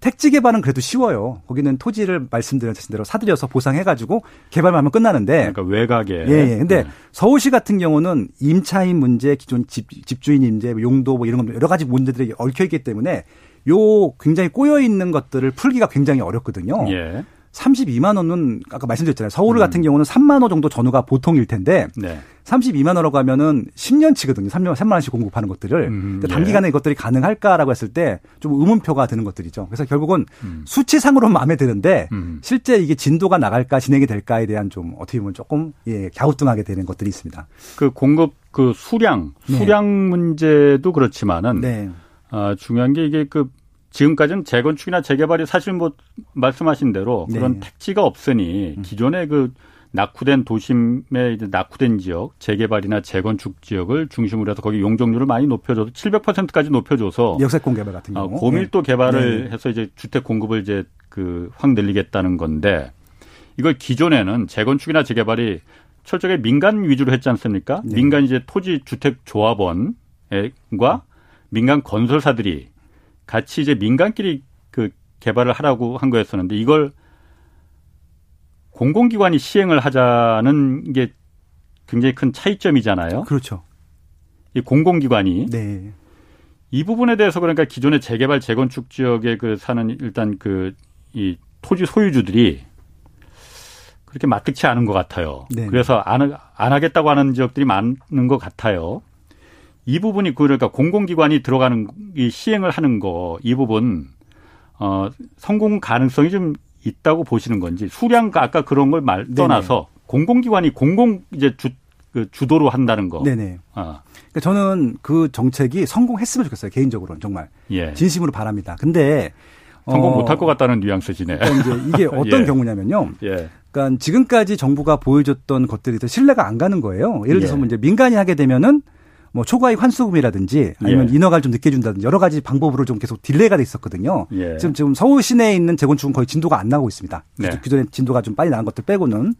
택지 개발은 그래도 쉬워요. 거기는 토지를 말씀드린 대로 사들여서 보상해가지고 개발만 하면 끝나는데. 그러니까 외곽에. 예. 근데 서울시 같은 경우는 임차인 문제, 기존 집주인 임대, 용도 뭐 이런 여러 가지 문제들이 얽혀있기 때문에 요 굉장히 꼬여있는 것들을 풀기가 굉장히 어렵거든요. 예. 32만 원은 아까 말씀드렸잖아요. 서울 같은 경우는 3만 원 정도 전후가 보통일 텐데 네. 32만 원이라고 하면은 10년치거든요. 3만 원씩 공급하는 것들을. 근데 단기간에 이것들이 가능할까라고 했을 때 좀 의문표가 드는 것들이죠. 그래서 결국은 수치상으로는 마음에 드는데 실제 이게 진도가 나갈까 진행이 될까에 대한 좀 어떻게 보면 조금 예, 갸우뚱하게 되는 것들이 있습니다. 그 공급 그 수량 네. 문제도 그렇지만은 네. 중요한 게 이게 그 지금까지는 재건축이나 재개발이 사실 뭐 말씀하신 대로 그런 네. 택지가 없으니 기존의 그 낙후된 도심의 이제 낙후된 지역 재개발이나 재건축 지역을 중심으로 해서 거기 용적률을 많이 높여줘서 700%까지 높여줘서 역세권 개발 같은 경우 고밀도 네. 개발을 네. 해서 이제 주택 공급을 이제 그 확 늘리겠다는 건데 이걸 기존에는 재건축이나 재개발이 철저하게 민간 위주로 했지 않습니까? 네. 민간 이제 토지 주택 조합원과 민간 건설사들이 같이 이제 민간끼리 그 개발을 하라고 한 거였었는데 이걸 공공기관이 시행을 하자는 게 굉장히 큰 차이점이잖아요. 그렇죠. 이 공공기관이 네. 이 부분에 대해서 그러니까 기존의 재개발 재건축 지역에 그 사는 일단 그 이 토지 소유주들이 그렇게 마뜩치 않은 것 같아요. 네. 그래서 안 하겠다고 하는 지역들이 많은 것 같아요. 이 부분이 그러니까 공공기관이 들어가는 이 시행을 하는 거 이 부분 성공 가능성이 좀 있다고 보시는 건지 수량과 아까 그런 걸 떠나서 네네. 공공기관이 그 주도로 한다는 거. 네네. 그러니까 저는 그 정책이 성공했으면 좋겠어요 개인적으로는 정말 예. 진심으로 바랍니다. 근데 성공 못할 것 같다는 뉘앙스지네. 그러니까 이제 이게 어떤 예. 경우냐면요. 예. 그러니까 지금까지 정부가 보여줬던 것들이 더 신뢰가 안 가는 거예요. 예를 들어서 예. 이제 민간이 하게 되면은 뭐 초과익 환수금이라든지 아니면 예. 인허가를 좀 늦게 준다든지 여러 가지 방법으로 좀 계속 딜레이가 돼 있었거든요. 예. 지금 서울 시내에 있는 재건축은 거의 진도가 안 나고 있습니다. 네. 기존에 진도가 좀 빨리 나온 것들 빼고는.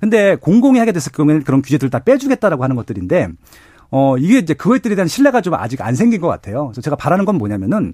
근데 공공이 하게 됐을 경우에는 그런 규제들을 다 빼주겠다라고 하는 것들인데 이게 이제 그것들에 대한 신뢰가 좀 아직 안 생긴 것 같아요. 그래서 제가 바라는 건 뭐냐면은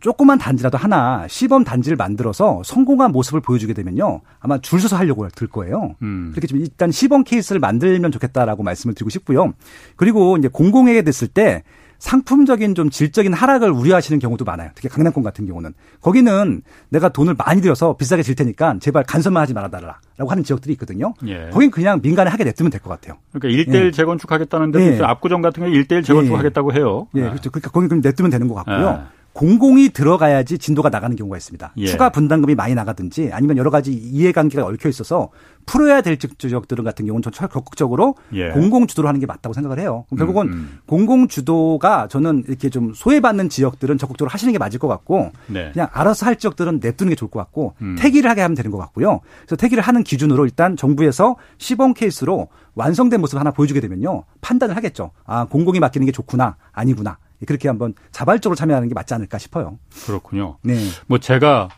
조그만 단지라도 하나 시범 단지를 만들어서 성공한 모습을 보여주게 되면요. 아마 줄 서서 하려고 들 거예요. 그렇게 좀 일단 시범 케이스를 만들면 좋겠다라고 말씀을 드리고 싶고요. 그리고 이제 공공에게 됐을 때 상품적인 좀 질적인 하락을 우려하시는 경우도 많아요. 특히 강남권 같은 경우는. 거기는 내가 돈을 많이 들여서 비싸게 질 테니까 제발 간섭만 하지 말아달라라고 하는 지역들이 있거든요. 예. 거긴 그냥 민간에 하게 냅두면 될 것 같아요. 그러니까 1대1 예. 재건축하겠다는데 예. 무슨 압구정 같은 경우 1대1 재건축하겠다고 예. 해요. 예, 그렇죠. 그러니까 거긴 그럼 냅두면 되는 것 같고요. 예. 공공이 들어가야지 진도가 나가는 경우가 있습니다. 예. 추가 분담금이 많이 나가든지 아니면 여러 가지 이해관계가 얽혀 있어서 풀어야 될 지역들은 같은 경우는 저는 적극적으로 예. 공공 주도로 하는 게 맞다고 생각을 해요. 그럼 결국은 공공 주도가 저는 이렇게 좀 소외받는 지역들은 적극적으로 하시는 게 맞을 것 같고 네. 그냥 알아서 할 지역들은 냅두는 게 좋을 것 같고 태기를 하게 하면 되는 것 같고요. 그래서 태기를 하는 기준으로 일단 정부에서 시범 케이스로 완성된 모습을 하나 보여주게 되면요. 판단을 하겠죠. 아, 공공이 맡기는 게 좋구나 아니구나. 그렇게 한번 자발적으로 참여하는 게 맞지 않을까 싶어요. 그렇군요. 네. 뭐 제가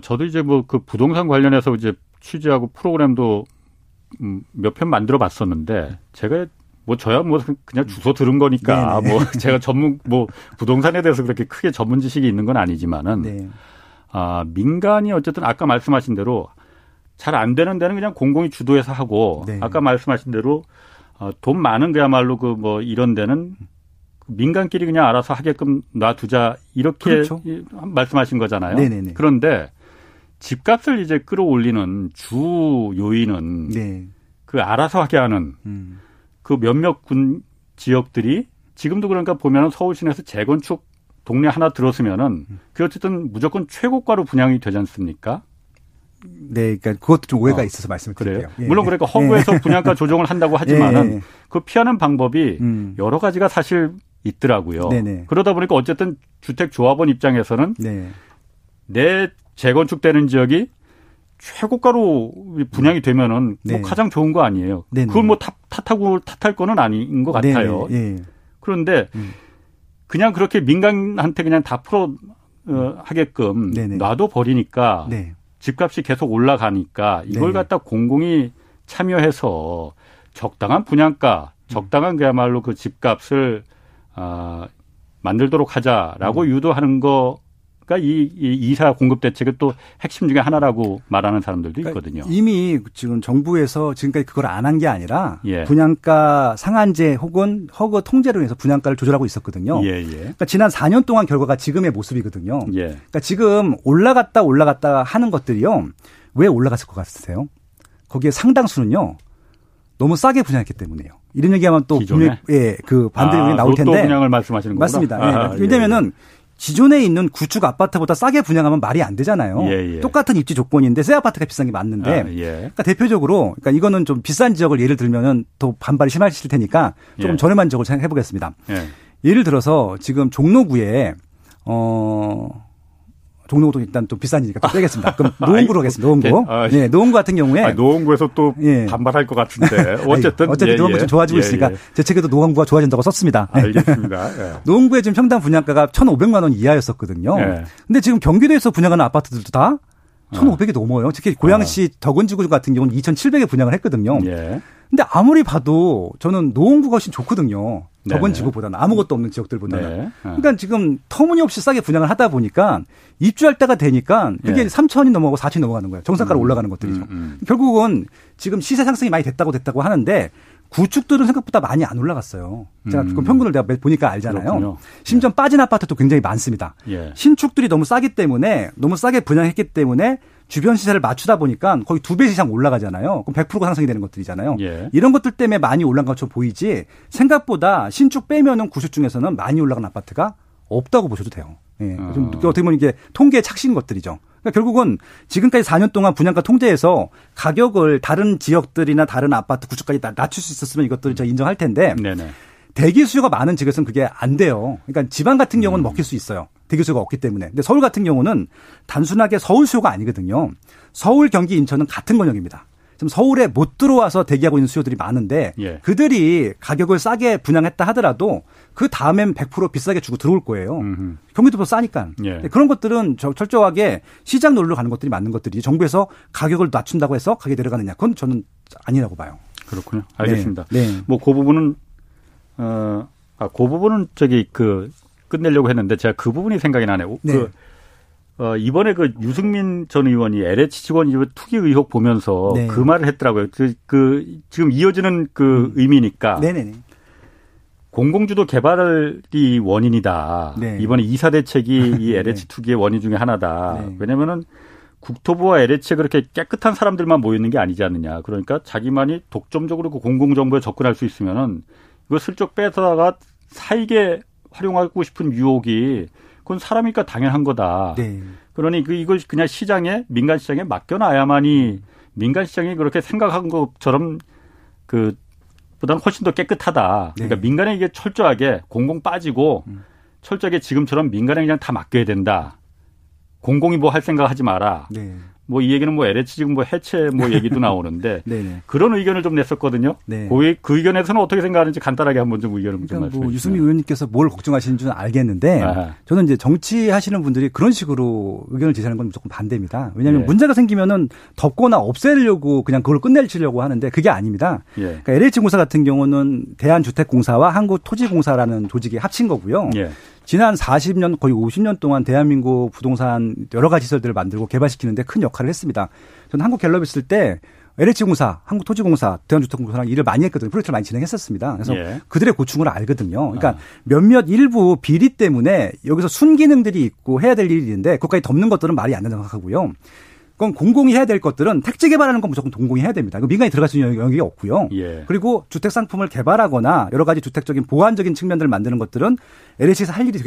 저도 이제 뭐 그 부동산 관련해서 이제 취재하고 프로그램도 몇 편 만들어 봤었는데 제가 뭐 저야 뭐 그냥 주소 들은 거니까 네네. 뭐 제가 전문 뭐 부동산에 대해서 그렇게 크게 전문 지식이 있는 건 아니지만은 네. 아, 민간이 어쨌든 아까 말씀하신 대로 잘 안 되는 데는 그냥 공공이 주도해서 하고 네. 아까 말씀하신 대로 돈 많은 그야말로 그 뭐 이런 데는 민간끼리 그냥 알아서 하게끔 놔두자 이렇게 그렇죠. 말씀하신 거잖아요. 네네네. 그런데 집값을 이제 끌어올리는 주 요인은 네. 그 알아서 하게 하는 그 몇몇 군 지역들이 지금도 그러니까 보면 서울 시내에서 재건축 동네 하나 들었으면은 그 어쨌든 무조건 최고가로 분양이 되지 않습니까? 네, 그러니까 그것도 좀 오해가 있어서 말씀을 드릴게요. 예. 물론 그러니까 허구에서 분양가 조정을 한다고 하지만은 그 피하는 방법이 여러 가지가 사실 있더라고요. 네네. 그러다 보니까 어쨌든 주택조합원 입장에서는 네. 내 재건축되는 지역이 최고가로 분양이 되면은 네. 뭐 가장 좋은 거 아니에요. 네네. 그걸 뭐 탓할 거는 아닌 것 같아요. 네네. 그런데 그냥 그렇게 민간한테 그냥 다 풀어 하게끔 네네. 놔둬 버리니까 네. 집값이 계속 올라가니까 이걸 네. 갖다 공공이 참여해서 적당한 분양가, 적당한 그야말로 그 집값을 만들도록 하자라고 유도하는 거가 이 2사 공급 대책의 또 핵심 중에 하나라고 말하는 사람들도 있거든요. 그러니까 이미 지금 정부에서 지금까지 그걸 안 한 게 아니라 예. 분양가 상한제 혹은 허거 통제로 해서 분양가를 조절하고 있었거든요. 예예. 그러니까 지난 4년 동안 결과가 지금의 모습이거든요. 예. 그러니까 지금 올라갔다 하는 것들이요. 왜 올라갔을 것 같으세요? 거기에 상당수는요. 너무 싸게 분양했기 때문에요. 이런 얘기하면 또 분양, 예, 그 반대 의견이 나올 텐데. 또 분양을 말씀하시는 거구나. 맞습니다. 아, 예. 왜냐면은 기존에 있는 구축 아파트보다 싸게 분양하면 말이 안 되잖아요. 예, 예. 똑같은 입지 조건인데 새 아파트가 비싼 게 맞는데. 아, 예. 그러니까 대표적으로 그러니까 이거는 좀 비싼 지역을 예를 들면은 더 반발이 심하실 테니까 조금 예. 저렴한 지역을 생각해 보겠습니다. 예. 예를 들어서 지금 종로구에 종로구도 일단 좀 비싸니까 또 빼겠습니다. 그럼 노원구로 하겠습니다. 노원구. 네, 노원구 같은 경우에. 노원구에서 또 예. 반발할 것 같은데. 어쨌든 예, 노원구 좀 좋아지고 있으니까 제 책에도 노원구가 좋아진다고 썼습니다. 알겠습니다. 예. 노원구의 지금 평당 분양가가 1,500만 원 이하였었거든요. 예. 근데 지금 경기도에서 분양하는 아파트들도 다 1,500이 넘어요. 특히 고양시 덕은지구 같은 경우는 2,700에 분양을 했거든요. 예. 근데 아무리 봐도 저는 노원구가 훨씬 좋거든요. 덕원지구보다는 아무것도 없는 지역들보다는. 네. 그러니까 지금 터무니없이 싸게 분양을 하다 보니까 입주할 때가 되니까 그게 예. 3천이 넘어가고 4천이 넘어가는 거예요. 정상가로 올라가는 것들이죠. 결국은 지금 시세 상승이 많이 됐다고 하는데 구축들은 생각보다 많이 안 올라갔어요. 제가 그 평균을 내가 보니까 알잖아요. 그렇군요. 심지어 예. 빠진 아파트도 굉장히 많습니다. 예. 신축들이 너무 싸게 분양했기 때문에 주변 시세를 맞추다 보니까 거의 2배 이상 올라가잖아요. 그럼 100%가 상승이 되는 것들이잖아요. 예. 이런 것들 때문에 많이 올라간 것처럼 보이지 생각보다 신축 빼면은 구축 중에서는 많이 올라간 아파트가 없다고 보셔도 돼요. 예. 좀 어떻게 보면 이게 통계의 착시인 것들이죠. 그러니까 결국은 지금까지 4년 동안 분양가 통제해서 가격을 다른 지역들이나 다른 아파트 구축까지 낮출 수 있었으면 이것들을 제가 인정할 텐데 네네. 대기 수요가 많은 지역에서는 그게 안 돼요. 그러니까 지방 같은 경우는 먹힐 수 있어요. 대기수요가 없기 때문에. 근데 서울 같은 경우는 단순하게 서울 수요가 아니거든요. 서울, 경기, 인천은 같은 권역입니다. 지금 서울에 못 들어와서 대기하고 있는 수요들이 많은데 예. 그들이 가격을 싸게 분양했다 하더라도 그 다음엔 100% 비싸게 주고 들어올 거예요. 경기도보다 싸니까. 예. 그런 것들은 철저하게 시장 논리로 가는 것들이 맞는 것들이 정부에서 가격을 낮춘다고 해서 가격이 내려가느냐. 그건 저는 아니라고 봐요. 그렇군요. 알겠습니다. 네. 네. 뭐 그 부분은 그 부분은 저기 그 끝내려고 했는데 제가 그 부분이 생각이 나네요. 네. 이번에 그 유승민 전 의원이 LH 직원 투기 의혹 보면서 네. 그 말을 했더라고요. 지금 이어지는 그 의미니까. 네네네. 공공주도 개발이 원인이다. 네. 이번에 2사 대책이 이 LH 투기의 원인 중에 하나다. 네. 왜냐면은 국토부와 LH에 그렇게 깨끗한 사람들만 모여있는 게 아니지 않느냐. 그러니까 자기만이 독점적으로 그 공공정보에 접근할 수 있으면은 이거 슬쩍 빼다가 사익에 활용하고 싶은 유혹이 그건 사람이니까 당연한 거다. 네. 그러니 이걸 그냥 시장에 민간 시장에 맡겨놔야만이 민간 시장이 그렇게 생각한 것처럼 그 보다는 훨씬 더 깨끗하다. 네. 그러니까 민간에 이게 철저하게 공공 빠지고 철저하게 지금처럼 민간에 그냥 다 맡겨야 된다. 공공이 뭐 할 생각 하지 마라. 네. 뭐 이 얘기는 뭐 LH 지금 뭐 해체 뭐 얘기도 나오는데 그런 의견을 좀 냈었거든요. 네. 그 의견에서는 어떻게 생각하는지 간단하게 한번 좀 의견을 좀 말씀해 주세요. 뭐 유승민 의원님께서 뭘 걱정하시는 줄 알겠는데 아하. 저는 이제 정치하시는 분들이 그런 식으로 의견을 제시하는 건 무조건 반대입니다. 왜냐하면 예. 문제가 생기면은 덮거나 없애려고 그냥 그걸 끝내려고 하는데 그게 아닙니다. 예. 그러니까 LH 공사 같은 경우는 대한주택공사와 한국토지공사라는 조직이 합친 거고요. 예. 지난 40년 거의 50년 동안 대한민국 부동산 여러 가지 시설들을 만들고 개발시키는 데 큰 역할을 했습니다. 저는 한국갤럽 있을 때 LH공사, 한국토지공사, 대한주택공사랑 일을 많이 했거든요. 프로젝트를 많이 진행했었습니다. 그래서 예. 그들의 고충을 알거든요. 그러니까 몇몇 일부 비리 때문에 여기서 순기능들이 있고 해야 될 일인데 그것까지 덮는 것들은 말이 안 된다고 생각하고요. 그건 공공이 해야 될 것들은 택지 개발하는 건 무조건 공공이 해야 됩니다. 민간이 들어갈 수 있는 영역이 없고요. 예. 그리고 주택 상품을 개발하거나 여러 가지 주택적인 보완적인 측면들을 만드는 것들은 LH에서 할 일이 되게